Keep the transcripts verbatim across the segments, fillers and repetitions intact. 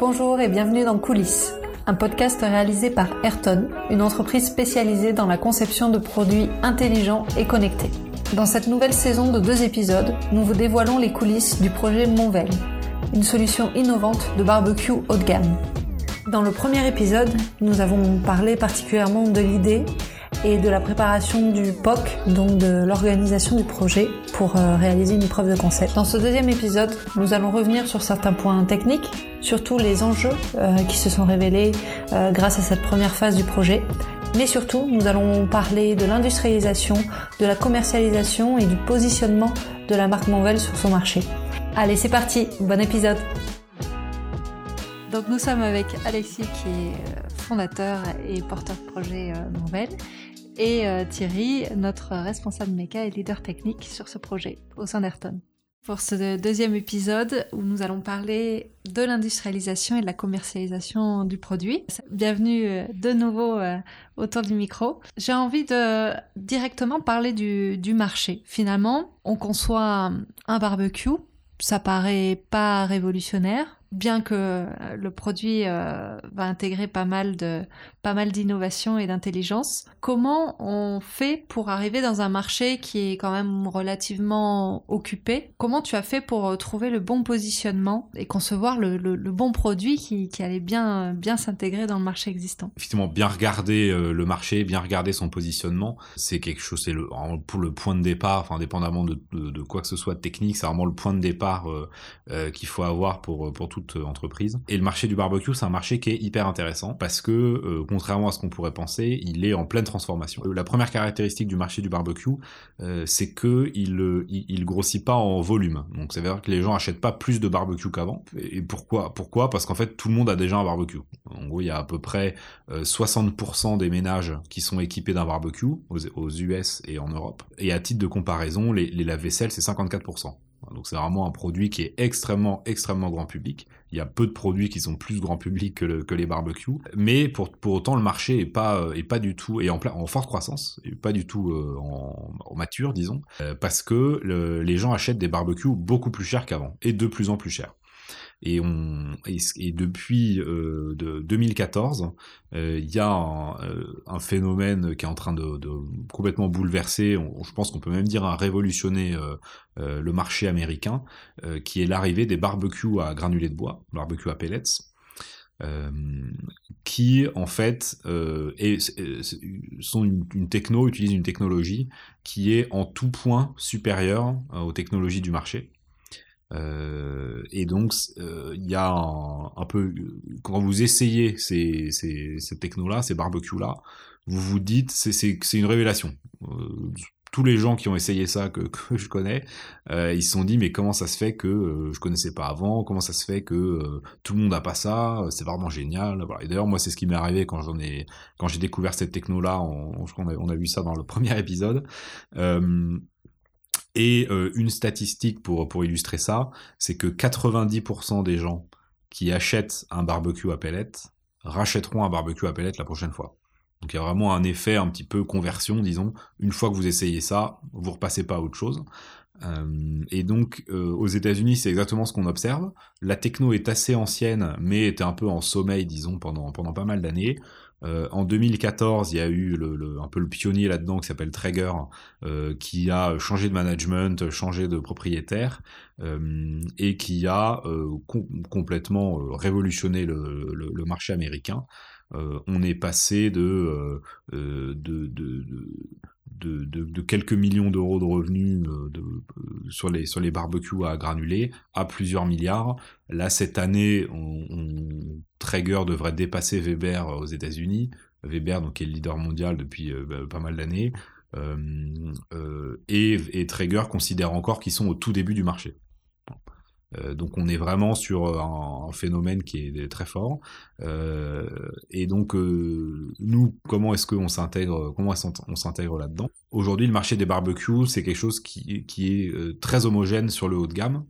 Bonjour et bienvenue dans Coulisses, un podcast réalisé par Ayrton, une entreprise spécialisée dans la conception de produits intelligents et connectés. Dans cette nouvelle saison de deux épisodes, nous vous dévoilons les coulisses du projet Montvel, une solution innovante de barbecue haut de gamme. Dans le premier épisode, nous avons parlé particulièrement de l'idée et de la préparation du P O C, donc de l'organisation du projet pour réaliser une preuve de concept. Dans ce deuxième épisode, nous allons revenir sur certains points techniques, surtout les enjeux qui se sont révélés grâce à cette première phase du projet. Mais surtout, nous allons parler de l'industrialisation, de la commercialisation et du positionnement de la marque Montvel sur son marché. Allez, c'est parti, bon épisode. Donc nous sommes avec Alexis qui est fondateur et porteur de projet Montvel et Thierry, notre responsable méca et leader technique sur ce projet au sein d'Ayrton. Pour ce deuxième épisode où nous allons parler de l'industrialisation et de la commercialisation du produit. Bienvenue de nouveau autour du micro. J'ai envie de directement parler du, du marché. Finalement, on conçoit un barbecue, ça paraît pas révolutionnaire. Bien que le produit euh, va intégrer pas mal de pas mal d'innovation et d'intelligence, comment on fait pour arriver dans un marché qui est quand même relativement occupé? Comment tu as fait pour trouver le bon positionnement et concevoir le, le, le bon produit qui, qui allait bien, bien s'intégrer dans le marché existant? Effectivement, bien regarder le marché, bien regarder son positionnement, c'est quelque chose, c'est le, pour le point de départ, enfin, indépendamment de, de, de quoi que ce soit de technique, c'est vraiment le point de départ euh, euh, qu'il faut avoir pour, pour tout entreprise. Et le marché du barbecue, c'est un marché qui est hyper intéressant parce que, euh, contrairement à ce qu'on pourrait penser, il est en pleine transformation. La première caractéristique du marché du barbecue, euh, c'est que il, euh, il grossit pas en volume. Donc, ça veut dire que les gens achètent pas plus de barbecue qu'avant. Et pourquoi? Pourquoi? Parce qu'en fait, tout le monde a déjà un barbecue. En gros, il y a à peu près euh, soixante pour cent des ménages qui sont équipés d'un barbecue aux, aux U S et en Europe. Et à titre de comparaison, les, les lave-vaisselle, c'est cinquante-quatre pour cent. Donc c'est vraiment un produit qui est extrêmement, extrêmement grand public. Il y a peu de produits qui sont plus grand public que, le, que les barbecues. Mais pour, pour autant, le marché est pas, est pas du tout, est en, pla- en forte croissance, est pas du tout euh, en, en mature, disons, euh, parce que le, les gens achètent des barbecues beaucoup plus chers qu'avant, et de plus en plus chers. Et, on, et, et depuis euh, de deux mille quatorze, euh, il y a un, un phénomène qui est en train de, de complètement bouleverser, on, je pense qu'on peut même dire un révolutionner euh, euh, le marché américain, euh, qui est l'arrivée des barbecues à granulés de bois, barbecues à pellets, euh, qui en fait euh, est, sont une, une techno, utilisent une technologie qui est en tout point supérieure euh, aux technologies du marché. Euh, et donc il euh, y a un, un peu quand vous essayez ces ces ces technos là, ces barbecues là, vous vous dites c'est c'est c'est une révélation. Euh, tous les gens qui ont essayé ça que, que je connais, euh, ils se sont dit mais comment ça se fait que euh, je connaissais pas avant, comment ça se fait que euh, tout le monde a pas ça, c'est vraiment génial. Voilà. Et d'ailleurs moi c'est ce qui m'est arrivé quand j'en ai quand j'ai découvert cette techno là, on, on a on a vu ça dans le premier épisode. Euh, Et euh, une statistique pour, pour illustrer ça, c'est que quatre-vingt-dix pour cent des gens qui achètent un barbecue à pellettes rachèteront un barbecue à pellettes la prochaine fois. Donc il y a vraiment un effet un petit peu conversion, disons. Une fois que vous essayez ça, vous repassez pas à autre chose. Euh, et donc euh, aux États-Unis, c'est exactement ce qu'on observe. La techno est assez ancienne, mais était un peu en sommeil, disons, pendant, pendant pas mal d'années. Euh, en deux mille quatorze, il y a eu le, le, un peu le pionnier là-dedans qui s'appelle Traeger, euh, qui a changé de management, changé de propriétaire, euh, et qui a euh, com- complètement révolutionné le, le, le marché américain. Euh, on est passé de, euh, de, de, de, de, de quelques millions d'euros de revenus de, de, sur, les, sur les barbecues à granulés à plusieurs milliards. Là, cette année, on, on, Traeger devrait dépasser Weber aux États-Unis. Weber, donc, est le leader mondial depuis euh, pas mal d'années. Euh, euh, et, et Traeger considère encore qu'ils sont au tout début du marché. Donc on est vraiment sur un, un phénomène qui est très fort. Euh, et donc euh, nous, comment est-ce qu'on s'intègre, comment on s'intègre là-dedans? Aujourd'hui, le marché des barbecues, c'est quelque chose qui, qui est très homogène sur le haut de gamme,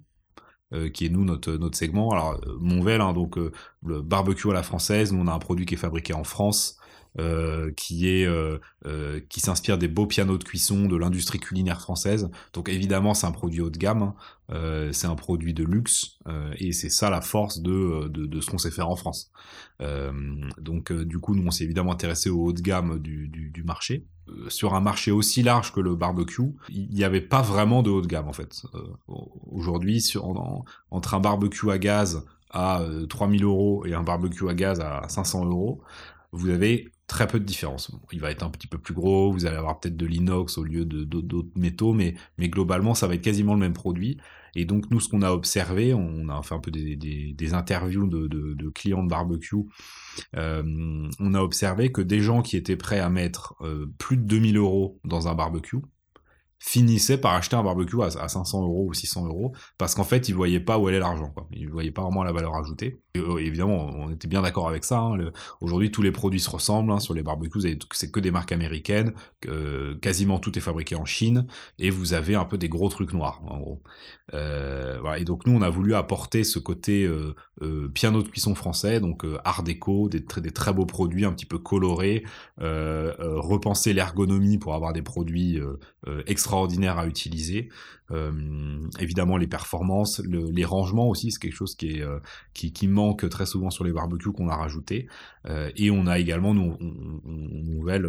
euh, qui est nous notre notre segment. Alors Montvel, hein, donc euh, le barbecue à la française, nous on a un produit qui est fabriqué en France. euh, qui est euh, euh, qui s'inspire des beaux pianos de cuisson de l'industrie culinaire française. Donc évidemment, c'est un produit haut de gamme, hein, euh, c'est un produit de luxe, euh, et c'est ça la force de de, de ce qu'on sait faire en France. Euh, donc euh, du coup, nous on s'est évidemment intéressé au haut de gamme du du, du marché. Sur un marché aussi large que le barbecue, il n'y avait pas vraiment de haut de gamme, en fait. Euh, aujourd'hui, sur, en, entre un barbecue à gaz à euh, trois mille euros et un barbecue à gaz à cinq cents euros, vous avez très peu de différence. Bon, il va être un petit peu plus gros, vous allez avoir peut-être de l'inox au lieu de, de, d'autres métaux, mais, mais globalement, ça va être quasiment le même produit. Et donc, nous, ce qu'on a observé, on a fait un peu des, des, des interviews de, de, de clients de barbecue, euh, on a observé que des gens qui étaient prêts à mettre euh, plus de deux mille euros dans un barbecue finissaient par acheter un barbecue à, à cinq cents euros ou six cents euros, parce qu'en fait, ils ne voyaient pas où allait l'argent, quoi. Ils ne voyaient pas vraiment la valeur ajoutée. Et, euh, évidemment, on était bien d'accord avec ça, hein. Le, aujourd'hui, tous les produits se ressemblent, hein, sur les barbecues, et c'est que des marques américaines, euh, quasiment tout est fabriqué en Chine, et vous avez un peu des gros trucs noirs, en gros. Euh, voilà. Et donc, nous, on a voulu apporter ce côté euh, euh, piano de cuisson français, donc euh, art déco, des, tr- des très beaux produits un petit peu colorés, euh, euh, repenser l'ergonomie pour avoir des produits euh, euh, extraordinaires à utiliser. Euh, évidemment, les performances, le, les rangements aussi, c'est quelque chose qui, est, euh, qui, qui manque très souvent sur les barbecues, qu'on a rajouté. Euh, et on a également, nous, Montvel,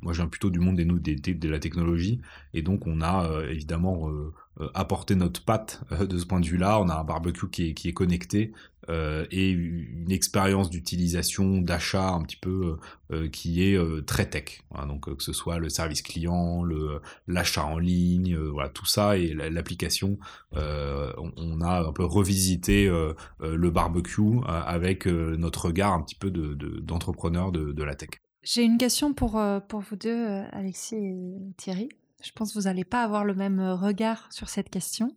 moi je viens plutôt du monde des, des, des, de la technologie, et donc on a euh, évidemment euh, apporté notre patte euh, de ce point de vue-là. On a un barbecue qui est, qui est connecté, euh, et une expérience d'utilisation, d'achat un petit peu euh, qui est euh, très tech. Voilà, donc euh, que ce soit le service client, le, l'achat en ligne, euh, voilà, tout ça. Et l'application, euh, on a un peu revisité euh, le barbecue avec notre regard un petit peu de, de, d'entrepreneur de, de la tech. J'ai une question pour, pour vous deux, Alexis et Thierry. Je pense que vous n'allez pas avoir le même regard sur cette question.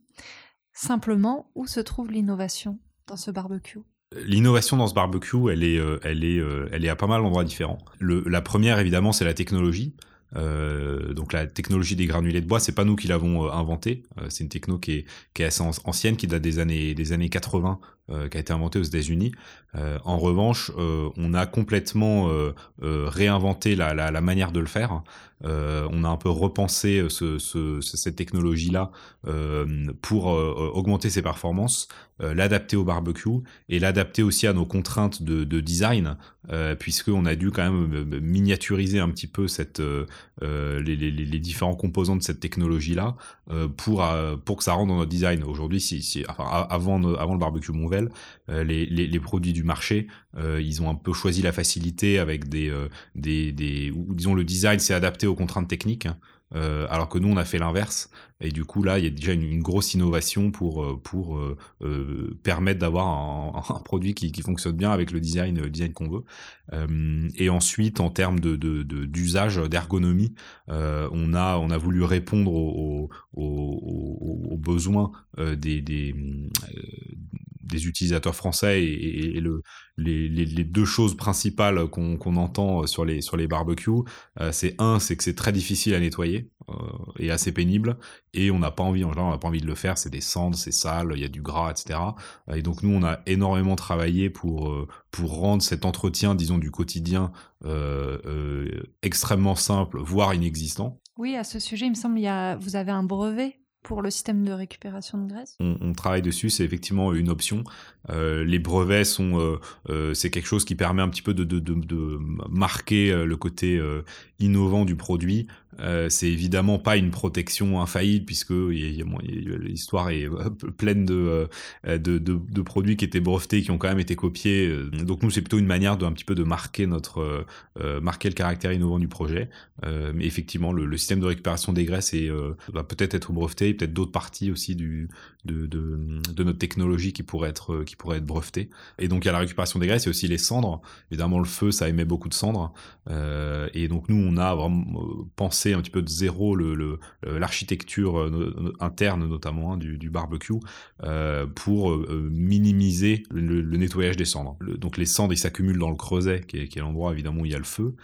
Simplement, où se trouve l'innovation dans ce barbecue ? L'innovation dans ce barbecue, elle est, elle est, elle est à pas mal d'endroits différents. Le, la première, évidemment, c'est la technologie. Euh, donc la technologie des granulés de bois, c'est pas nous qui l'avons euh, inventée. Euh, c'est une techno qui est, qui est assez ancienne, qui date des années, des années quatre-vingts, euh, qui a été inventée aux États-Unis. Euh, en revanche, euh, on a complètement euh, euh, réinventé la, la, la manière de le faire. Euh, on a un peu repensé ce, ce, cette technologie-là euh, pour euh, augmenter ses performances, euh, l'adapter au barbecue et l'adapter aussi à nos contraintes de, de design, euh, puisqu'on a dû quand même miniaturiser un petit peu cette, euh, les, les, les différents composants de cette technologie-là euh, pour, euh, pour que ça rentre dans notre design. Aujourd'hui, si, si, enfin, avant, avant le barbecue Montvel, euh, les, les, les produits du marché, euh, ils ont un peu choisi la facilité avec des... Euh, des, des ou, disons, le design s'est adapté au aux contraintes techniques, euh, alors que nous on a fait l'inverse, et du coup là il y a déjà une, une grosse innovation pour, pour euh, euh, permettre d'avoir un, un produit qui, qui fonctionne bien avec le design, le design qu'on veut. Euh, et ensuite en termes de, de, de, d'usage, d'ergonomie, euh, on, a, on a voulu répondre aux, aux, aux, aux besoins euh, des, des, euh, des utilisateurs français, et, et, et le Les, les, les deux choses principales qu'on, qu'on entend sur les, sur les barbecues, euh, c'est un, c'est que c'est très difficile à nettoyer euh, et assez pénible, et on n'a pas envie, en général, on n'a pas envie de le faire, c'est des cendres, c'est sale, il y a du gras, et cetera. Et donc nous, on a énormément travaillé pour, pour rendre cet entretien, disons, du quotidien euh, euh, extrêmement simple, voire inexistant. Oui, à ce sujet, il me semble, il y a, vous avez un brevet pour le système de récupération de graisse. On, on travaille dessus, c'est effectivement une option. Euh, les brevets sont, euh, euh, c'est quelque chose qui permet un petit peu de, de, de, de marquer le côté euh, innovant du produit. Euh, c'est évidemment pas une protection infaillible, puisque y a, bon, y a, l'histoire est pleine de, de, de, de produits qui étaient brevetés, qui ont quand même été copiés. Donc nous, c'est plutôt une manière de un petit peu de marquer notre, euh, marquer le caractère innovant du projet. Euh, mais effectivement, le, le système de récupération des graisses est, euh, va peut-être être breveté, et peut-être d'autres parties aussi du, de, de, de notre technologie qui pourraient être, qui pourraient être brevetées. Et donc il y a la récupération des graisses, il y a aussi les cendres. Évidemment, le feu, ça émet beaucoup de cendres. Euh, et donc nous, on a vraiment pensé un petit peu de zéro le, le, l'architecture interne notamment hein, du, du barbecue euh, pour euh, minimiser le, le nettoyage des cendres. Le, donc les cendres, ils s'accumulent dans le creuset qui est, qui est l'endroit évidemment où il y a le feu.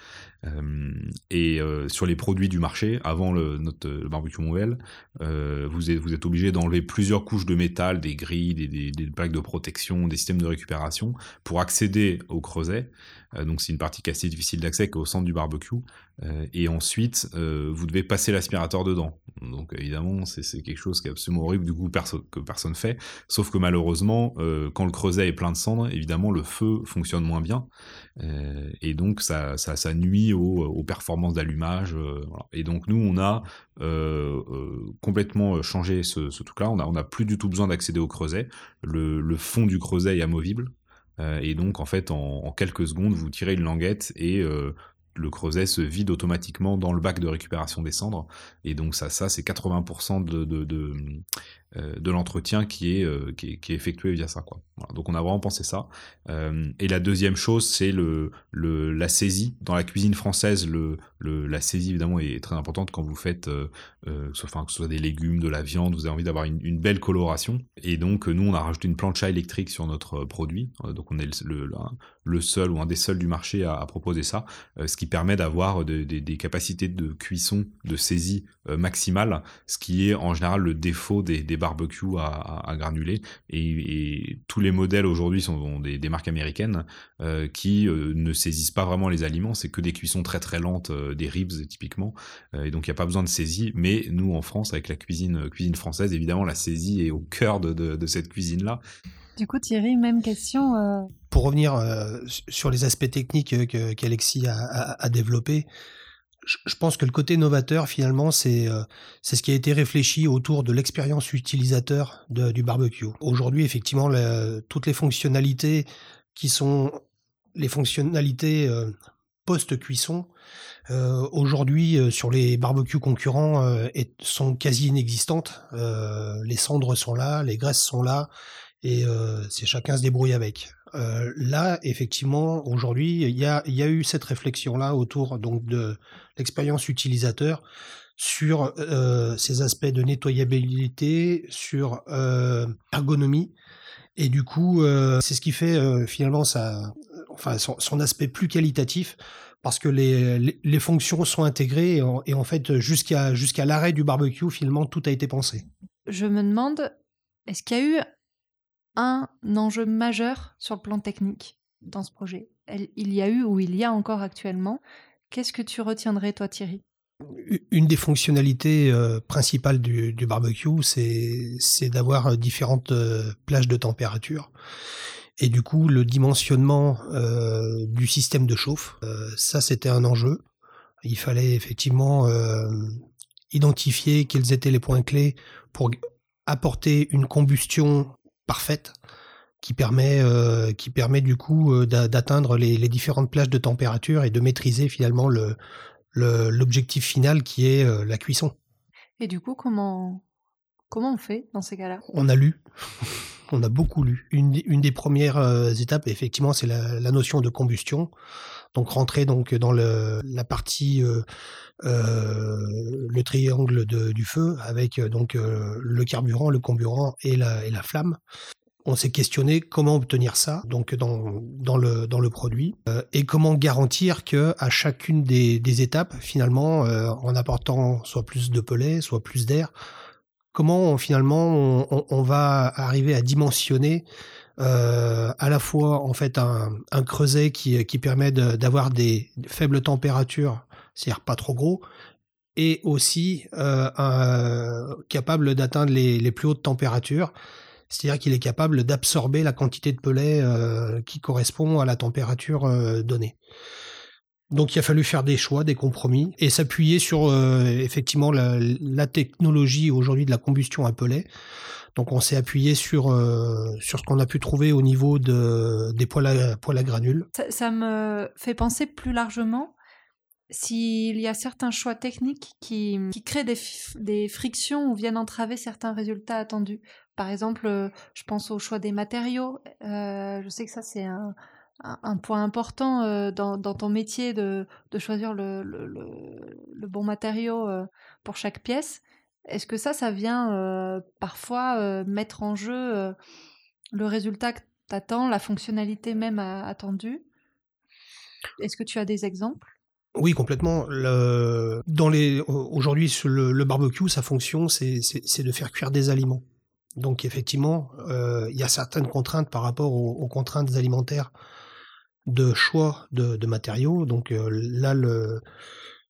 Euh, et euh, sur les produits du marché, avant le, notre le barbecue Montvel, euh, vous êtes, vous êtes obligé d'enlever plusieurs couches de métal, des grilles, des, des, des plaques de protection, des systèmes de récupération pour accéder au creuset. Euh, donc c'est une partie qui est assez difficile d'accès, qui est au centre du barbecue. Euh, et ensuite, euh, vous devez passer l'aspirateur dedans. Donc évidemment, c'est, c'est quelque chose qui est absolument horrible, du coup perso- que personne fait. Sauf que malheureusement, euh, quand le creuset est plein de cendres, évidemment le feu fonctionne moins bien. Euh, et donc ça, ça, ça nuit aux, aux performances d'allumage. Euh, voilà. Et donc nous, on a euh, euh, complètement changé ce, ce truc-là. On n'a on a plus du tout besoin d'accéder au creuset. Le, le fond du creuset est amovible. Euh, et donc en fait, en, en quelques secondes, vous tirez une languette et... Euh, le creuset se vide automatiquement dans le bac de récupération des cendres, et donc ça, ça c'est quatre-vingts pour cent de, de, de, de l'entretien qui est, qui est, qui est effectué via ça, quoi. Voilà, donc on a vraiment pensé ça. Et la deuxième chose, c'est le, le, la saisie. Dans la cuisine française, le, le, la saisie évidemment est très importante quand vous faites, euh, que, ce, enfin, que ce soit des légumes, de la viande, vous avez envie d'avoir une, une belle coloration, et donc nous on a rajouté une plancha électrique sur notre produit, donc on est le, le, le seul ou un des seuls du marché à, à proposer ça, ce qui permet d'avoir de, de, des capacités de cuisson, de saisie euh, maximale, ce qui est en général le défaut des, des barbecues à, à, à granuler. Et, et tous les modèles aujourd'hui sont des, des marques américaines euh, qui euh, ne saisissent pas vraiment les aliments, c'est que des cuissons très très lentes, euh, des ribs typiquement, euh, et donc il n'y a pas besoin de saisie. Mais nous en France, avec la cuisine, cuisine française, évidemment la saisie est au cœur de, de, de cette cuisine-là. Du coup Thierry, même question... Euh... Pour revenir euh, sur les aspects techniques euh, que, qu'Alexis a, a, a développés, je, je pense que le côté novateur, finalement, c'est, euh, c'est ce qui a été réfléchi autour de l'expérience utilisateur de, du barbecue. Aujourd'hui, effectivement, le, toutes les fonctionnalités qui sont les fonctionnalités euh, post-cuisson, euh, aujourd'hui, euh, sur les barbecues concurrents, euh, est, sont quasi inexistantes. Euh, les cendres sont là, les graisses sont là, et euh, c'est chacun se débrouille avec. Euh, là, effectivement, aujourd'hui, il y a, y a eu cette réflexion-là autour donc, de l'expérience utilisateur sur euh, ces aspects de nettoyabilité, sur euh, ergonomie. Et du coup, euh, c'est ce qui fait euh, finalement ça, enfin, son, son aspect plus qualitatif, parce que les, les, les fonctions sont intégrées et en, et en fait, jusqu'à, jusqu'à l'arrêt du barbecue, finalement, tout a été pensé. Je me demande, est-ce qu'il y a eu... un enjeu majeur sur le plan technique dans ce projet? Il y a eu ou il y a encore actuellement. Qu'est-ce que tu retiendrais, toi, Thierry? Une des fonctionnalités euh, principales du, du barbecue, c'est, c'est d'avoir différentes euh, plages de température. Et du coup, le dimensionnement euh, du système de chauffe, euh, ça, c'était un enjeu. Il fallait effectivement euh, identifier quels étaient les points clés pour apporter une combustion parfaite, qui permet, euh, qui permet du coup euh, d'atteindre les, les différentes plages de température et de maîtriser finalement le, le, l'objectif final qui est euh, la cuisson. Et du coup, comment, comment on fait dans ces cas-là? On a lu, on a beaucoup lu. Une, une des premières euh, étapes, effectivement, c'est la, la notion de combustion. Donc rentrer donc dans le, la partie euh, euh, le triangle de, du feu avec donc euh, le carburant, le comburant et la, et la flamme. On s'est questionné comment obtenir ça donc dans, dans, le, dans le produit euh, et comment garantir que à chacune des, des étapes finalement euh, en apportant soit plus de pellets, soit plus d'air, comment on, finalement on, on, on va arriver à dimensionner Euh, à la fois en fait un, un creuset qui, qui permet de, d'avoir des faibles températures, c'est-à-dire pas trop gros, et aussi euh, un, capable d'atteindre les, les plus hautes températures, c'est-à-dire qu'il est capable d'absorber la quantité de pellets euh, qui correspond à la température euh, donnée. Donc il a fallu faire des choix, des compromis, et s'appuyer sur euh, effectivement la, la technologie aujourd'hui de la combustion à pellets. Donc on s'est appuyé sur, euh, sur ce qu'on a pu trouver au niveau de, des poêles à, poêles à granules. Ça, ça me fait penser plus largement s'il y a certains choix techniques qui, qui créent des, des frictions ou viennent entraver certains résultats attendus. Par exemple, je pense au choix des matériaux. Euh, je sais que ça, c'est un, un, un point important euh, dans, dans ton métier de, de choisir le, le, le, le bon matériau euh, pour chaque pièce. Est-ce que ça, ça vient euh, parfois euh, mettre en jeu euh, le résultat que tu attends, la fonctionnalité même à, attendue? Est-ce que tu as des exemples? Oui, complètement. Le... Dans les... Aujourd'hui, le, le barbecue, sa fonction, c'est, c'est, c'est de faire cuire des aliments. Donc, effectivement, euh, il y a certaines contraintes par rapport aux, aux contraintes alimentaires de choix de, de matériaux. Donc euh, là, le,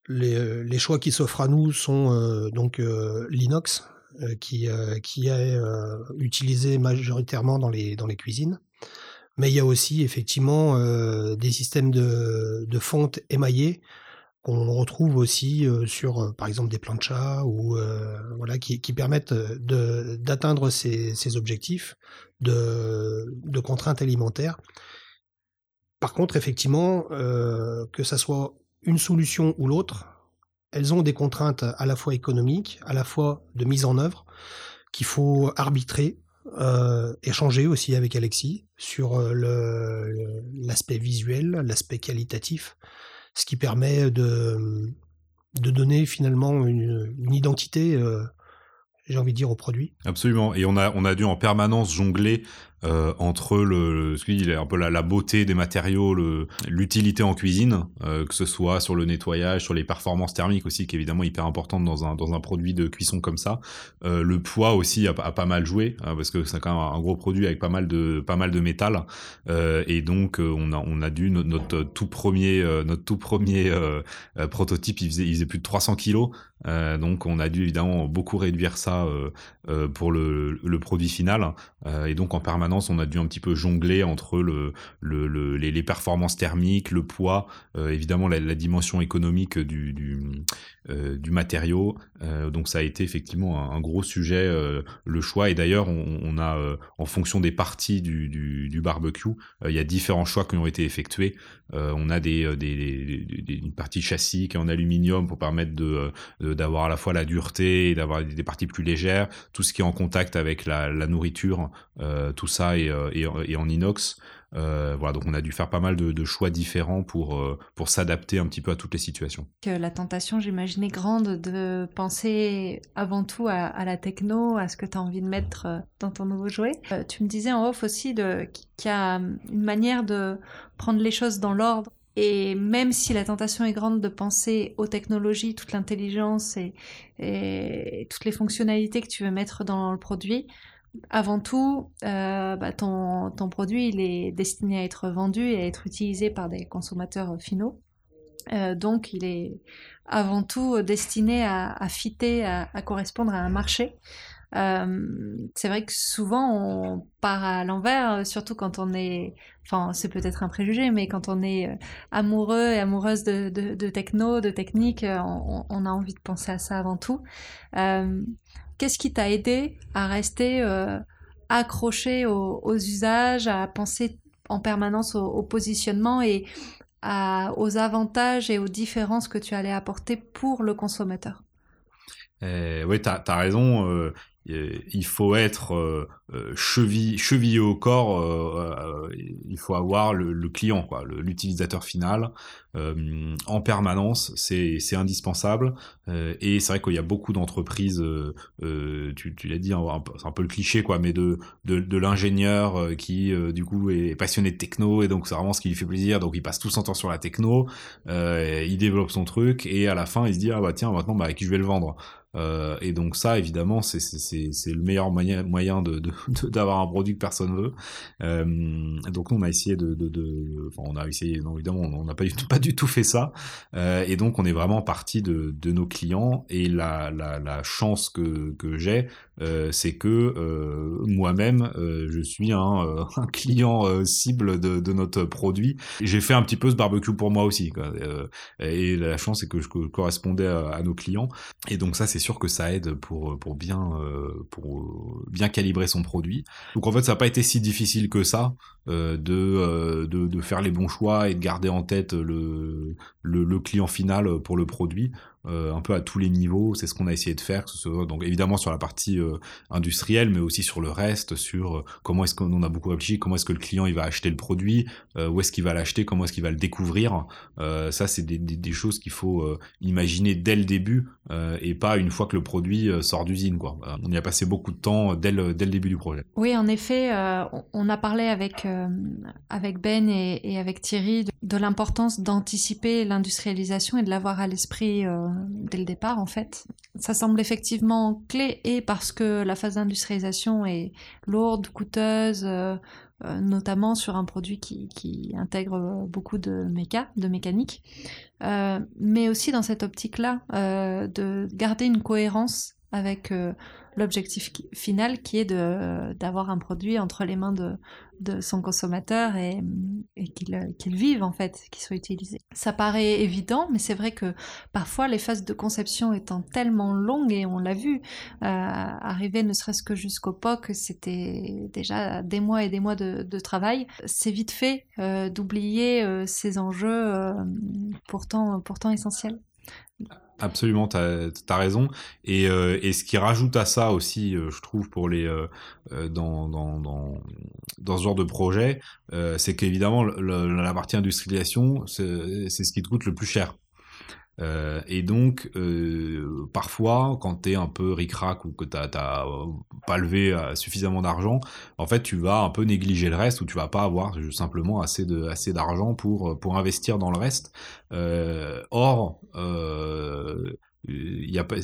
les, les choix qui s'offrent à nous sont euh, donc euh, l'inox, euh, qui, euh, qui est euh, utilisé majoritairement dans les, dans les cuisines. Mais il y a aussi effectivement euh, des systèmes de, de fonte émaillée qu'on retrouve aussi euh, sur, euh, par exemple, des planchas ou euh, voilà, qui, qui permettent de, d'atteindre ces, ces objectifs de, de contraintes alimentaires. Par contre, effectivement, euh, que ça soit une solution ou l'autre, elles ont des contraintes à la fois économiques, à la fois de mise en œuvre, qu'il faut arbitrer. Euh, échanger aussi avec Alexis sur le, le, l'aspect visuel, l'aspect qualitatif, ce qui permet de, de donner finalement une, une identité, euh, j'ai envie de dire, au produit. Absolument, et on a, on a dû en permanence jongler euh, entre le, le, un peu la, la beauté des matériaux, le, l'utilité en cuisine, euh, que ce soit sur le nettoyage, sur les performances thermiques aussi, qui est évidemment hyper importante dans un, dans un produit de cuisson comme ça. Euh, le poids aussi a, a pas mal joué, hein, parce que c'est quand même un gros produit avec pas mal de, pas mal de métal, euh, et donc euh, on, a, on a dû, notre, notre tout premier, euh, notre tout premier euh, euh, prototype, il faisait, il faisait plus de trois cents kilos, euh, donc on a dû évidemment beaucoup réduire ça euh, euh, pour le, le produit final, euh, et donc en permanence on a dû un petit peu jongler entre le, le, le, les, les performances thermiques, le poids, euh, évidemment la, la dimension économique du, du, euh, du matériau. Euh, donc ça a été effectivement un, un gros sujet, euh, le choix. Et d'ailleurs, on, on a, euh, en fonction des parties du, du, du barbecue, euh, il y a différents choix qui ont été effectués. Euh, on a des, des, des, des, une partie châssis qui est en aluminium pour permettre de, de, d'avoir à la fois la dureté et d'avoir des, des parties plus légères. Tout ce qui est en contact avec la, la nourriture, euh, tout ça. Et, et, et en inox, euh, voilà, donc on a dû faire pas mal de, de choix différents pour, pour s'adapter un petit peu à toutes les situations. La tentation, j'imagine, est grande de penser avant tout à, à la techno, à ce que tu as envie de mettre dans ton nouveau jouet. Euh, tu me disais en off aussi de, qu'il y a une manière de prendre les choses dans l'ordre, et même si la tentation est grande de penser aux technologies, toute l'intelligence et, et toutes les fonctionnalités que tu veux mettre dans le produit, avant tout, euh, bah ton, ton produit il est destiné à être vendu et à être utilisé par des consommateurs finaux. Euh, donc, il est avant tout destiné à, à fitter, à, à correspondre à un marché. Euh, c'est vrai que souvent, on part à l'envers, surtout quand on est... Enfin, c'est peut-être un préjugé, mais quand on est amoureux et amoureuse de, de, de techno, de technique, on, on a envie de penser à ça avant tout. Euh, Qu'est-ce qui t'a aidé à rester euh, accroché aux, aux usages, à penser en permanence au, au positionnement et à, aux avantages et aux différences que tu allais apporter pour le consommateur ? euh, Oui, t'as, t'as raison. Euh, il faut être euh, cheville, chevillé au corps. Euh, euh, il faut avoir le, le client, quoi, le, l'utilisateur final. Euh, en permanence, c'est, c'est indispensable, euh, et c'est vrai qu'il y a beaucoup d'entreprises, euh, euh, tu, tu l'as dit, hein, un peu, c'est un peu le cliché quoi, mais de, de, de l'ingénieur euh, qui euh, du coup est passionné de techno, et donc c'est vraiment ce qui lui fait plaisir, donc il passe tout son temps sur la techno, euh, il développe son truc, et à la fin il se dit ah bah tiens maintenant bah, à qui je vais le vendre. Euh, et donc ça évidemment c'est, c'est, c'est, c'est le meilleur moyen, moyen de, de, de, d'avoir un produit que personne veut, euh, donc on a essayé de, de, de enfin on a essayé non évidemment on n'a pas du tout pas du tout fait ça, euh, et donc on est vraiment parti de, de nos clients, et la, la, la chance que, que j'ai, euh, c'est que euh, moi-même euh, je suis un, euh, un client euh, cible de, de notre produit. J'ai fait un petit peu ce barbecue pour moi aussi quoi. Euh, et la chance c'est que je correspondais à, à nos clients, et donc ça c'est c'est sûr que ça aide pour, pour, bien, pour bien calibrer son produit. Donc en fait, ça n'a pas été si difficile que ça euh, de, de, de faire les bons choix et de garder en tête le, le, le client final pour le produit. euh, un peu à tous les niveaux. C'est ce qu'on a essayé de faire, que ce soit, donc évidemment sur la partie euh, industrielle, mais aussi sur le reste, sur euh, comment est-ce qu'on a beaucoup réfléchi, comment est-ce que le client il va acheter le produit, euh, où est-ce qu'il va l'acheter, comment est-ce qu'il va le découvrir. Euh, ça, c'est des, des, des choses qu'il faut euh, imaginer dès le début euh, et pas une fois que le produit euh, sort d'usine, quoi. Euh, on y a passé beaucoup de temps dès le, dès le début du projet. Oui, en effet, euh, on a parlé avec, euh, avec Ben et, et avec Thierry de, de l'importance d'anticiper l'industrialisation et de l'avoir à l'esprit euh, dès le départ, en fait. Ça semble effectivement clé, et parce que la phase d'industrialisation est lourde, coûteuse, euh, euh, notamment sur un produit qui, qui intègre beaucoup de méca, de mécanique, euh, mais aussi dans cette optique-là, euh, de garder une cohérence avec euh, l'objectif qui, final qui est de, euh, d'avoir un produit entre les mains de, de son consommateur et, et qu'il, qu'il vive, en fait, qu'il soit utilisé. Ça paraît évident, mais c'est vrai que parfois les phases de conception étant tellement longues, et on l'a vu, euh, arriver ne serait-ce que jusqu'au P O C, c'était déjà des mois et des mois de, de travail. C'est vite fait euh, d'oublier euh, ces enjeux euh, pourtant, pourtant essentiels. Absolument, t'as, t'as raison. Et, euh, et ce qui rajoute à ça aussi, euh, je trouve, pour les euh, dans dans dans dans ce genre de projet, euh, c'est qu'évidemment le, la partie industrialisation, c'est, c'est ce qui te coûte le plus cher. Euh, et donc, euh, parfois, quand t'es un peu ric-rac ou que t'as, t'as euh, pas levé euh, suffisamment d'argent, en fait, tu vas un peu négliger le reste, ou tu vas pas avoir euh, simplement assez de assez d'argent pour pour investir dans le reste. Euh, or, euh, il y a pas,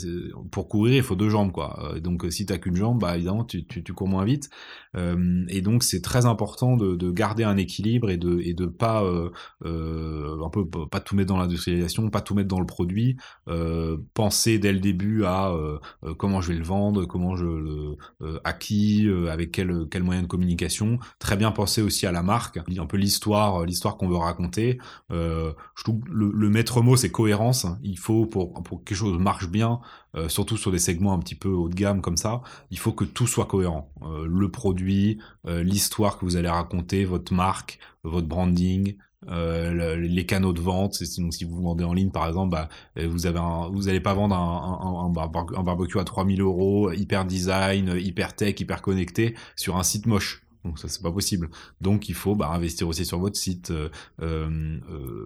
pour courir il faut deux jambes, quoi. Donc si t'as qu'une jambe, bah évidemment tu tu, tu cours moins vite, euh, et donc c'est très important de, de garder un équilibre et de et de pas euh, euh, un peu pas tout mettre dans l'industrialisation, pas tout mettre dans le produit, euh, penser dès le début à euh, comment je vais le vendre, comment je le euh, à qui, euh, avec quel quel moyen de communication. Très bien penser aussi à la marque, un peu l'histoire l'histoire qu'on veut raconter. Euh, je trouve le, le maître mot, c'est cohérence. Il faut, pour pour quelque chose marche bien, euh, surtout sur des segments un petit peu haut de gamme comme ça, il faut que tout soit cohérent. Euh, le produit, euh, l'histoire que vous allez raconter, votre marque, votre branding, euh, le, les canaux de vente. Donc si vous vendez en ligne par exemple, bah, vous avez un, vous allez pas vendre un, un, un, un barbecue à trois mille euros, hyper design, hyper tech, hyper connecté sur un site moche. Donc ça, c'est pas possible. Donc il faut bah, investir aussi sur votre site. Euh, euh,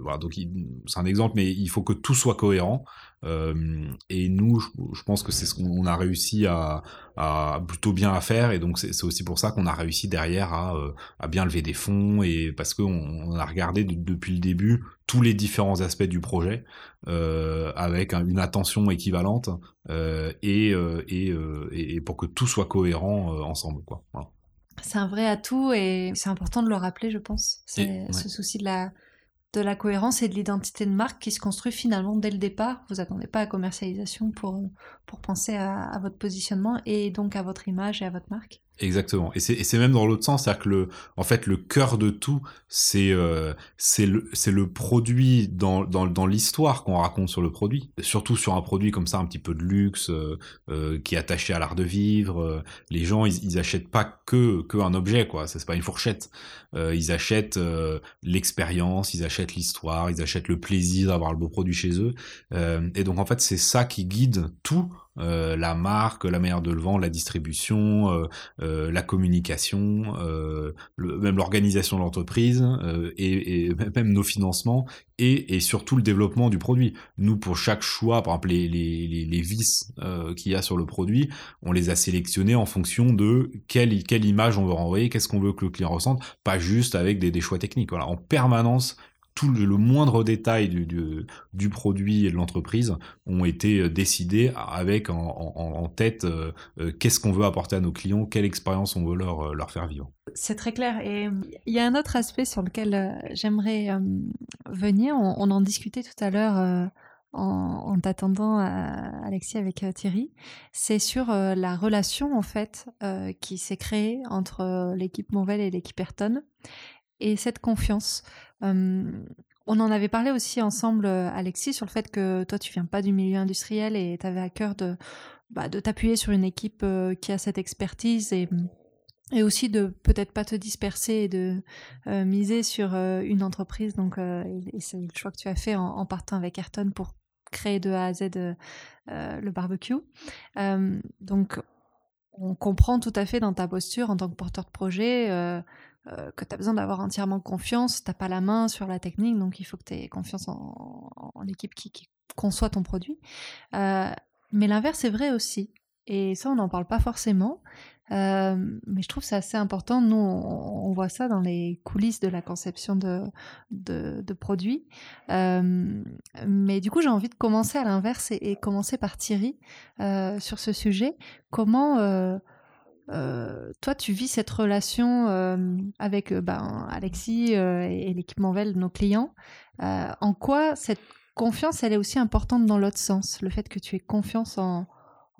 voilà, donc il, c'est un exemple, mais il faut que tout soit cohérent. Euh, et nous, je, je pense que c'est ce qu'on a réussi à, à plutôt bien à faire, et donc c'est, c'est aussi pour ça qu'on a réussi derrière à, à bien lever des fonds, et parce qu'on on a regardé de, depuis le début tous les différents aspects du projet euh, avec un, une attention équivalente euh, et, euh, et, euh, et pour que tout soit cohérent euh, ensemble, quoi. Voilà. C'est un vrai atout, et c'est important de le rappeler, je pense. C'est et, ouais. ce souci de la, de la cohérence et de l'identité de marque qui se construit finalement dès le départ. Vous attendez pas à la commercialisation pour, pour penser à, à votre positionnement et donc à votre image et à votre marque. Exactement. Et c'est, et c'est même dans l'autre sens, c'est-à-dire que le, en fait, le cœur de tout, c'est, euh, c'est le, c'est le produit dans, dans, dans l'histoire qu'on raconte sur le produit. Surtout sur un produit comme ça, un petit peu de luxe, euh, euh, qui est attaché à l'art de vivre. Les gens, ils, ils achètent pas que, que un objet, quoi. Ça, c'est pas une fourchette. Euh, ils achètent, euh, l'expérience, ils achètent l'histoire, ils achètent le plaisir d'avoir le beau produit chez eux. Euh, et donc, en fait, c'est ça qui guide tout. Euh, la marque, la manière de le vendre, la distribution, euh, euh, la communication, euh, le, même l'organisation de l'entreprise, euh, et, et même nos financements, et, et surtout le développement du produit. Nous, pour chaque choix, par exemple, les, les, les, les vis euh, qu'il y a sur le produit, on les a sélectionnés en fonction de quelle, quelle image on veut renvoyer, qu'est-ce qu'on veut que le client ressente, pas juste avec des, des choix techniques. Voilà, en permanence, tout le, le moindre détail du, du, du produit et de l'entreprise ont été décidés avec en, en, en tête euh, euh, qu'est-ce qu'on veut apporter à nos clients, quelle expérience on veut leur, leur faire vivre. C'est très clair, et il y a un autre aspect sur lequel j'aimerais euh, venir. On, on en discutait tout à l'heure euh, en, en t'attendant, à, Alexis, avec euh, Thierry. C'est sur euh, la relation en fait euh, qui s'est créée entre euh, l'équipe Montvel et l'équipe Ayrton, et cette confiance. Euh, on en avait parlé aussi ensemble, Alexis, sur le fait que toi, tu viens pas du milieu industriel et tu avais à cœur de, bah, de t'appuyer sur une équipe euh, qui a cette expertise, et, et aussi de peut-être pas te disperser et de euh, miser sur euh, une entreprise. Donc, euh, et c'est le choix que tu as fait en, en partant avec Ayrton pour créer de A à Z euh, le barbecue. Euh, donc, on comprend tout à fait dans ta posture en tant que porteur de projet euh, euh, que tu as besoin d'avoir entièrement confiance. Tu n'as pas la main sur la technique, donc il faut que tu aies confiance en, en l'équipe qui, qui conçoit ton produit. Euh, mais l'inverse est vrai aussi. Et ça, on n'en parle pas forcément. Euh, mais je trouve ça assez important. Nous, on, on voit ça dans les coulisses de la conception de, de, de produits. Euh, mais du coup, j'ai envie de commencer à l'inverse et, et commencer par Thierry euh, sur ce sujet. Comment, euh, euh, toi, tu vis cette relation euh, avec ben, Alexis euh, et l'équipe Montvel, nos clients euh, en quoi cette confiance, elle est aussi importante dans l'autre sens, le fait que tu aies confiance en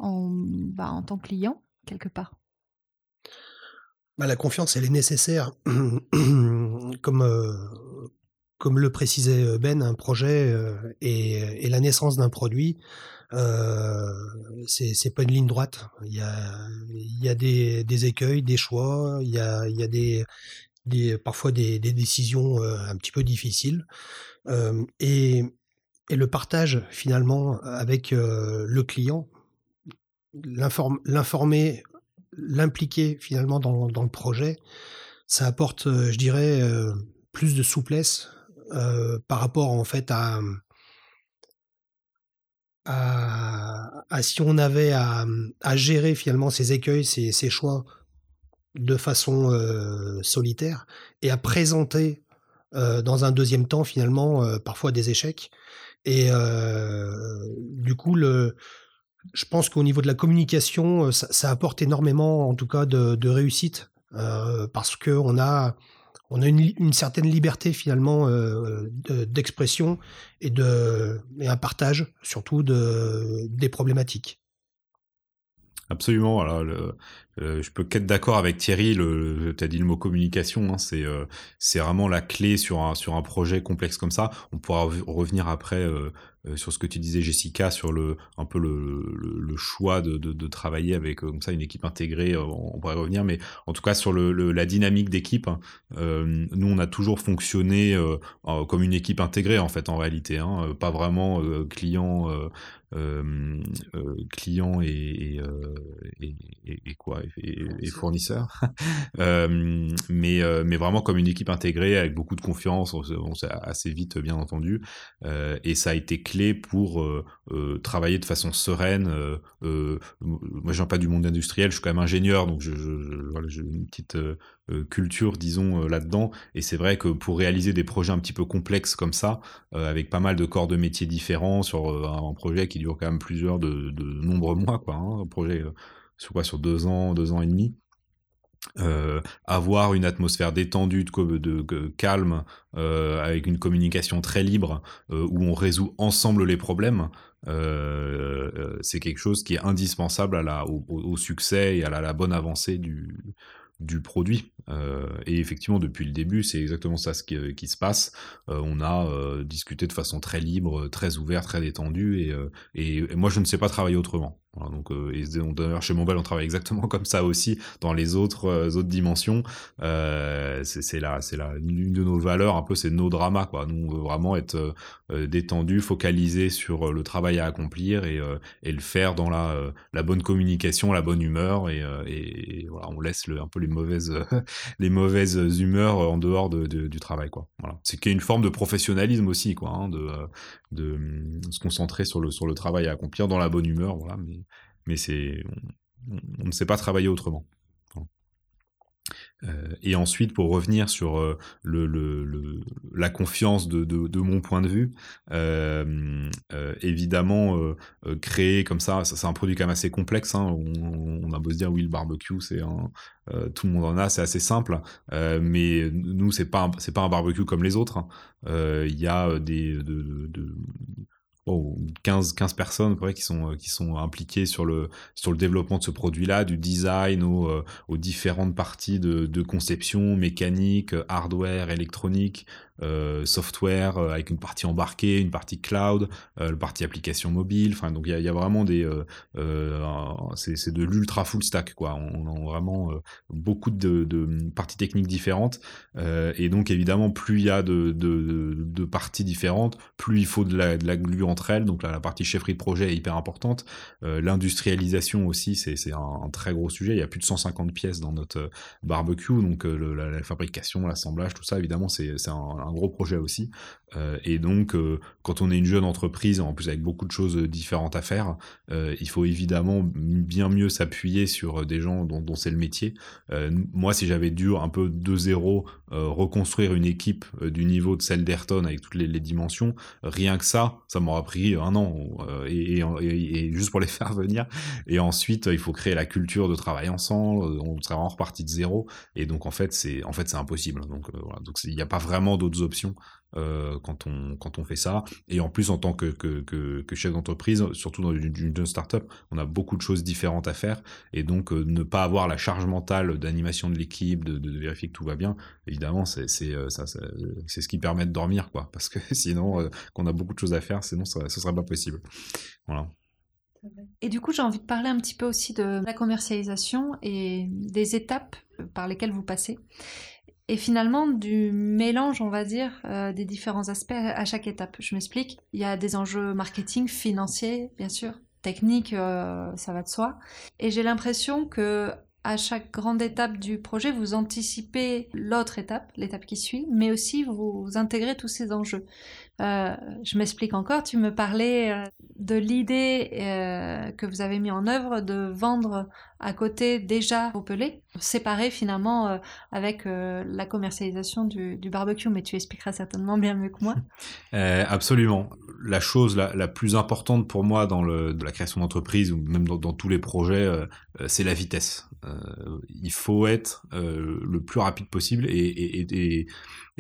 En, bah, en tant que client, quelque part bah, la confiance, elle est nécessaire. comme, euh, comme le précisait Ben, un projet euh, et, et la naissance d'un produit, euh, c'est, c'est pas une ligne droite. Il y a, il y a des, des écueils, des choix, il y a, il y a des, des, parfois des, des décisions euh, un petit peu difficiles. Euh, et, et le partage, finalement, avec euh, le client, L'inform- l'informer, l'impliquer finalement dans, dans le projet, ça apporte, je dirais, euh, plus de souplesse euh, par rapport en fait à, à, à si on avait à, à gérer finalement ces écueils, ces, ces choix de façon euh, solitaire et à présenter euh, dans un deuxième temps finalement euh, parfois des échecs. Et euh, du coup, le je pense qu'au niveau de la communication, ça, ça apporte énormément, en tout cas, de, de réussite, euh, parce que on a, on a une, une certaine liberté finalement euh, de, d'expression et de, et un partage surtout de des problématiques. Absolument. Alors, le, le, je peux qu'être d'accord avec Thierry. Le, t'as dit le mot communication, hein, c'est euh, c'est vraiment la clé sur un sur un projet complexe comme ça. On pourra re- revenir après euh, euh, sur ce que tu disais, Jessica, sur le un peu le le, le choix de, de de travailler avec euh, comme ça une équipe intégrée. Euh, on, on pourra revenir, mais en tout cas sur le, le la dynamique d'équipe, hein, euh, nous on a toujours fonctionné euh, euh, comme une équipe intégrée en fait en réalité, hein, pas vraiment euh, client. Euh, Euh, euh, clients et, et, et, et quoi et, et fournisseurs euh, mais, mais vraiment comme une équipe intégrée avec beaucoup de confiance, on, on s'est assez vite bien entendu euh, et ça a été clé pour euh, euh, travailler de façon sereine. Euh, euh, moi je viens pas du monde industriel, je suis quand même ingénieur, donc je, je, je, voilà, j'ai une petite euh, culture disons là-dedans, et c'est vrai que pour réaliser des projets un petit peu complexes comme ça euh, avec pas mal de corps de métiers différents sur euh, un, un projet qui dure quand même plusieurs de, de nombreux mois, quoi, hein, un projet euh, sur quoi, sur deux ans, deux ans et demi. Euh, avoir une atmosphère détendue, de, de, de calme, euh, avec une communication très libre, euh, où on résout ensemble les problèmes, euh, euh, c'est quelque chose qui est indispensable à la, au, au succès et à la, la bonne avancée du, du produit. Euh, et effectivement, depuis le début, c'est exactement ça ce qui, qui se passe. Euh, on a euh, discuté de façon très libre, très ouverte, très détendue. Et, euh, et, et moi, je ne sais pas travailler autrement. Voilà, donc, euh, et d'ailleurs, chez Montvel, on travaille exactement comme ça aussi dans les autres, euh, autres dimensions. Euh, c'est, c'est là, c'est là une de nos valeurs, un peu, c'est nos dramas, quoi. Nous, on veut vraiment être euh, détendu, focalisé sur le travail à accomplir et, euh, et le faire dans la, euh, la bonne communication, la bonne humeur. Et, euh, et, et voilà, on laisse le, un peu les mauvaises. les mauvaises humeurs en dehors de, de, du travail, quoi. Voilà. C'est qu'il y a une forme de professionnalisme aussi, quoi, hein, de, de, de se concentrer sur le, sur le travail à accomplir dans la bonne humeur, voilà. Mais, mais c'est, on, on ne sait pas travailler autrement. Voilà. Euh, et ensuite, pour revenir sur euh, le, le, le, la confiance de, de, de mon point de vue, euh, euh, évidemment, euh, euh, créer comme ça, ça, c'est un produit quand même assez complexe, hein, on, on a beau se dire, oui, le barbecue, c'est un... Euh, tout le monde en a, c'est assez simple, euh, mais nous, c'est pas un, c'est pas un barbecue comme les autres, hein. Euh, y a des... De, de, de... Oh, quinze, quinze personnes quoi, qui, sont, qui sont impliquées sur le, sur le développement de ce produit-là, du design au, euh, aux différentes parties de, de conception, mécanique, hardware, électronique, euh, software euh, avec une partie embarquée, une partie cloud, euh, la partie application mobile. Enfin, donc il y, y a vraiment des, euh, euh, c'est, c'est de l'ultra full stack quoi. On, on a vraiment euh, beaucoup de, de parties techniques différentes euh, et donc évidemment plus il y a de, de, de parties différentes, plus il faut de la, de la glue entre elles. Donc là, la partie chefferie de projet est hyper importante. Euh, l'industrialisation aussi, c'est, c'est un, un très gros sujet. Il y a plus de cent cinquante pièces dans notre barbecue, donc euh, le, la, la fabrication, l'assemblage, tout ça, évidemment, c'est, c'est un, un gros projet aussi. Euh, et donc, euh, quand on est une jeune entreprise, en plus avec beaucoup de choses différentes à faire, euh, il faut évidemment bien mieux s'appuyer sur des gens dont, dont c'est le métier. Euh, moi, si j'avais dû un peu de zéro euh, reconstruire une équipe euh, du niveau de celle d'Ayrton avec toutes les, les dimensions, rien que ça, ça m'aura pris un an euh, et, et, et, et juste pour les faire venir. Et ensuite, il faut créer la culture de travail ensemble. On sera en reparti de zéro. Et donc, en fait, c'est en fait c'est impossible. Donc, euh, voilà. Donc, il n'y a pas vraiment d'autres options. Euh, quand on quand on fait ça, et en plus en tant que que que, que chef d'entreprise, surtout dans une, une startup, on a beaucoup de choses différentes à faire, et donc euh, ne pas avoir la charge mentale d'animation de l'équipe, de, de, de vérifier que tout va bien, évidemment c'est c'est euh, ça, ça c'est ce qui permet de dormir quoi, parce que sinon euh, qu'on a beaucoup de choses à faire, sinon ça ce serait pas possible, voilà. Et du coup, j'ai envie de parler un petit peu aussi de la commercialisation et des étapes par lesquelles vous passez. Et finalement, du mélange, on va dire, euh, des différents aspects à chaque étape. Je m'explique, il y a des enjeux marketing, financiers, bien sûr, techniques, euh, ça va de soi. Et j'ai l'impression que à chaque grande étape du projet, vous anticipez l'autre étape, l'étape qui suit, mais aussi vous intégrez tous ces enjeux. Euh, je m'explique encore, tu me parlais euh, de l'idée euh, que vous avez mis en œuvre de vendre à côté déjà vos pelés, séparés finalement euh, avec euh, la commercialisation du, du barbecue, mais tu expliqueras certainement bien mieux que moi. euh, absolument. La chose la, la plus importante pour moi dans le, de la création d'entreprise, ou même dans, dans tous les projets, euh, c'est la vitesse. Euh, il faut être euh, le plus rapide possible et... et, et, et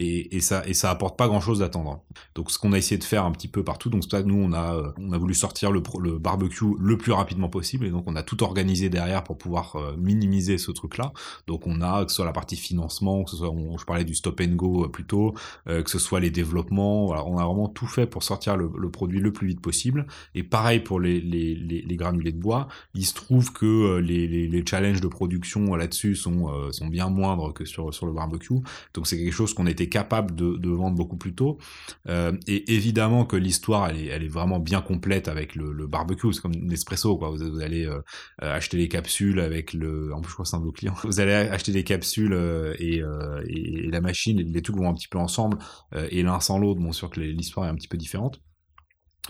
Et, et, ça, et ça apporte pas grand chose d'attendre. Donc ce qu'on a essayé de faire un petit peu partout, donc c'est ça que nous on a, on a voulu sortir le, pro, le barbecue le plus rapidement possible, et donc on a tout organisé derrière pour pouvoir minimiser ce truc-là. Donc on a, que ce soit la partie financement, que ce soit, on, je parlais du stop and go plus tôt, euh, que ce soit les développements, voilà, on a vraiment tout fait pour sortir le, le produit le plus vite possible. Et pareil pour les, les, les, les granulés de bois, il se trouve que les, les, les challenges de production là-dessus sont, euh, sont bien moindres que sur, sur le barbecue, donc c'est quelque chose qu'on était capable de, de vendre beaucoup plus tôt. Euh, et évidemment que l'histoire, elle est, elle est vraiment bien complète avec le, le barbecue. C'est comme Nespresso, quoi. Vous, vous allez euh, acheter les capsules avec le... En plus, je crois que c'est un de vos clients. Vous allez acheter des capsules euh, et, euh, et, et la machine, les trucs vont un petit peu ensemble, euh, et l'un sans l'autre. Bon, c'est sûr que les, l'histoire est un petit peu différente.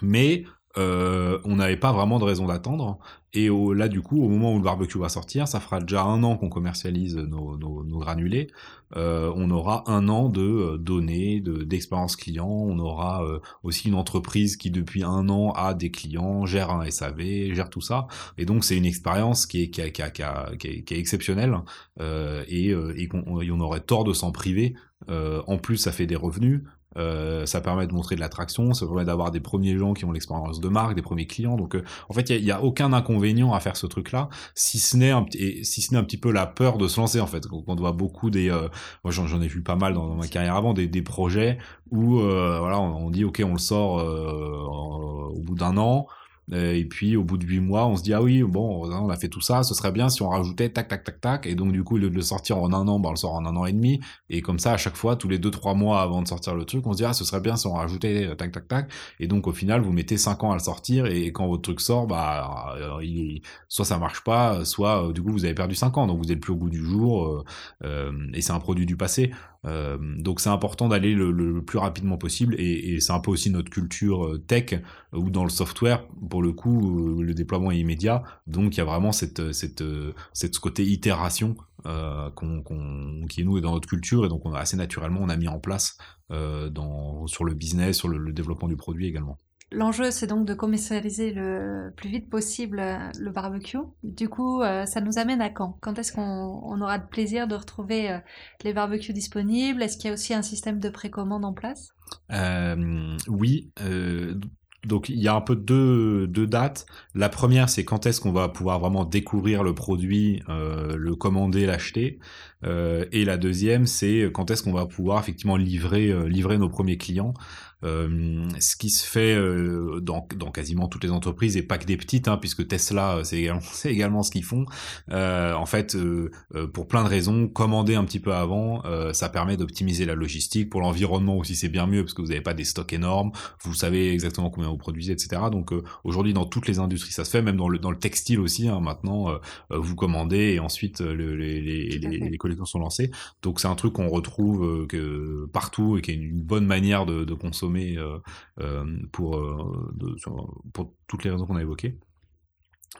Mais... Euh, on n'avait pas vraiment de raison d'attendre, et au, là du coup au moment où le barbecue va sortir, ça fera déjà un an qu'on commercialise nos, nos, nos granulés, euh, on aura un an de données, de, d'expérience client, on aura euh, aussi une entreprise qui depuis un an a des clients, gère un S A V, gère tout ça, et donc c'est une expérience qui est, qui a, qui a, qui a, qui est, qui est exceptionnelle, euh, et, et, qu'on, et on aurait tort de s'en priver, euh, en plus ça fait des revenus. Euh, ça permet de montrer de l'attraction, ça permet d'avoir des premiers gens qui ont l'expérience de marque, des premiers clients. Donc, euh, en fait, il y, y a aucun inconvénient à faire ce truc-là, si ce n'est un petit, si ce n'est un petit peu la peur de se lancer en fait. On voit beaucoup des, euh, moi j'en, j'en ai vu pas mal dans, dans ma carrière avant, des, des projets où euh, voilà, on, on dit ok, on le sort euh, en, au bout d'un an. Et puis au bout de huit mois, on se dit ah oui bon, on a fait tout ça, ce serait bien si on rajoutait tac tac tac tac, et donc du coup au lieu de le sortir en un an, ben on le sort en un an et demi, et comme ça à chaque fois tous les deux trois mois avant de sortir le truc, on se dit ah ce serait bien si on rajoutait tac tac tac, et donc au final vous mettez cinq ans à le sortir, et quand votre truc sort, bah il, soit ça marche pas, soit du coup vous avez perdu cinq ans, donc vous êtes plus au goût du jour, euh, euh, et c'est un produit du passé. Euh, donc c'est important d'aller le, le, le plus rapidement possible, et, et c'est un peu aussi notre culture tech, où dans le software pour le coup le déploiement est immédiat, donc il y a vraiment cette, cette, cette, ce côté itération euh, qu'on, qu'on, qui nous est dans notre culture, et donc on a, assez naturellement on a mis en place euh, dans, sur le business, sur le, le développement du produit également. L'enjeu, c'est donc de commercialiser le plus vite possible le barbecue. Du coup, ça nous amène à quand ? Quand est-ce qu'on on aura le plaisir de retrouver les barbecues disponibles ? Est-ce qu'il y a aussi un système de précommande en place ? euh, Oui. Euh... Donc il y a un peu deux, deux dates. La première, c'est quand est-ce qu'on va pouvoir vraiment découvrir le produit, euh, le commander, l'acheter. Euh, et la deuxième, c'est quand est-ce qu'on va pouvoir effectivement livrer, euh, livrer nos premiers clients. Euh, ce qui se fait euh, dans, dans quasiment toutes les entreprises, et pas que des petites, hein, puisque Tesla, c'est également, c'est également ce qu'ils font. Euh, en fait, euh, pour plein de raisons, commander un petit peu avant, euh, ça permet d'optimiser la logistique. Pour l'environnement aussi, c'est bien mieux, parce que vous n'avez pas des stocks énormes, vous savez exactement combien vous produisez, et cetera. Donc euh, aujourd'hui, dans toutes les industries, ça se fait, même dans le, dans le textile aussi. Hein, maintenant, euh, vous commandez et ensuite le, les, les, les, les collections sont lancées. Donc c'est un truc qu'on retrouve euh, que, partout et qui est une bonne manière de, de consommer. Euh, euh, pour, euh, de, sur, pour toutes les raisons qu'on a évoquées.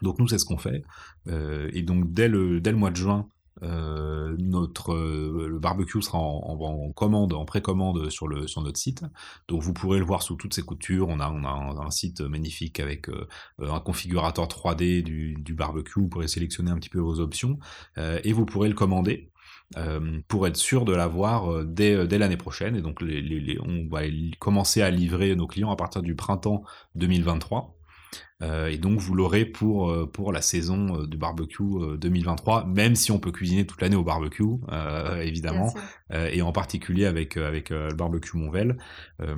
Donc nous, c'est ce qu'on fait. Euh, et donc dès le, dès le mois de juin, euh, notre euh, le barbecue sera en, en, en commande, en précommande sur le sur notre site. Donc vous pourrez le voir sous toutes ses coutures. On a on a un, un site magnifique avec euh, un configurateur trois D du, du barbecue. Vous pourrez sélectionner un petit peu vos options euh, et vous pourrez le commander. Euh, pour être sûr de l'avoir dès, dès l'année prochaine. Et donc les, les, les, on va commencer à livrer nos clients à partir du printemps deux mille vingt-trois. Euh, et donc vous l'aurez pour, pour la saison du barbecue deux mille vingt-trois, même si on peut cuisiner toute l'année au barbecue, euh, évidemment, euh, et en particulier avec, avec euh, le barbecue Montvel. Euh,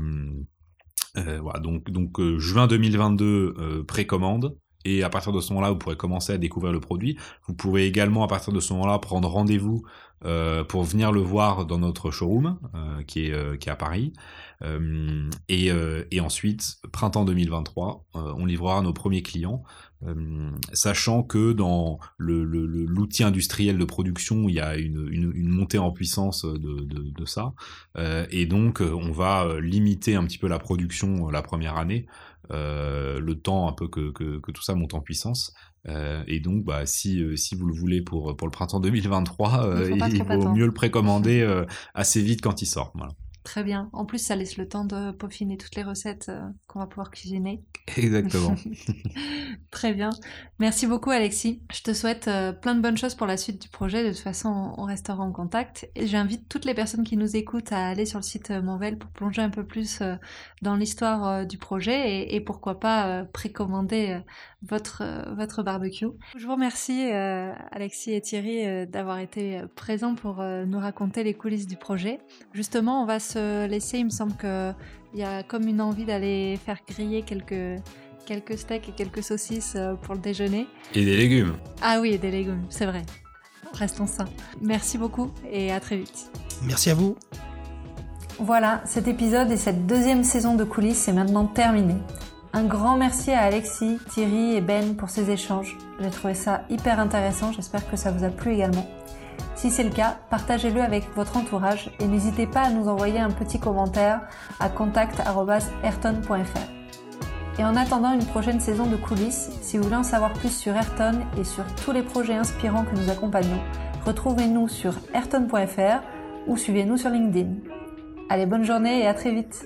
euh, voilà, donc donc euh, juin deux mille vingt-deux, euh, précommande. Et à partir de ce moment-là, vous pourrez commencer à découvrir le produit. Vous pourrez également, à partir de ce moment-là, prendre rendez-vous euh, pour venir le voir dans notre showroom, euh, qui est, euh, qui est à Paris. Euh, et, euh, et ensuite, printemps deux mille vingt-trois, euh, on livrera nos premiers clients. Euh, sachant que dans le, le, le, l'outil industriel de production, il y a une, une, une montée en puissance de, de, de ça. Euh, et donc, on va limiter un petit peu la production la première année. Euh, le temps un peu que, que, que tout ça monte en puissance. Euh, et donc, bah, si, euh, si vous le voulez pour, pour le printemps deux mille vingt-trois, euh, il, il vaut mieux le précommander euh, assez vite quand il sort. Voilà. Très bien. En plus, ça laisse le temps de peaufiner toutes les recettes euh, qu'on va pouvoir cuisiner. Exactement. Très bien. Merci beaucoup, Alexis. Je te souhaite euh, plein de bonnes choses pour la suite du projet. De toute façon, on restera en contact. Et j'invite toutes les personnes qui nous écoutent à aller sur le site euh, Montvel pour plonger un peu plus euh, dans l'histoire euh, du projet et, et pourquoi pas euh, précommander euh, votre, euh, votre barbecue. Je vous remercie, euh, Alexis et Thierry, euh, d'avoir été présents pour euh, nous raconter les coulisses du projet. Justement, on va se se laisser, il me semble qu'il y a comme une envie d'aller faire griller quelques, quelques steaks et quelques saucisses pour le déjeuner. Et des légumes. Ah oui, et des légumes, c'est vrai. Restons sains. Merci beaucoup et à très vite. Merci à vous. Voilà, cet épisode et cette deuxième saison de Coulisses est maintenant terminée. Un grand merci à Alexis, Thierry et Ben pour ces échanges. J'ai trouvé ça hyper intéressant, j'espère que ça vous a plu également. Si c'est le cas, partagez-le avec votre entourage et n'hésitez pas à nous envoyer un petit commentaire à contact arobase ayrton point f r. Et en attendant une prochaine saison de Coulisses, si vous voulez en savoir plus sur Ayrton et sur tous les projets inspirants que nous accompagnons, retrouvez-nous sur ayrton point f r ou suivez-nous sur LinkedIn. Allez, bonne journée et à très vite!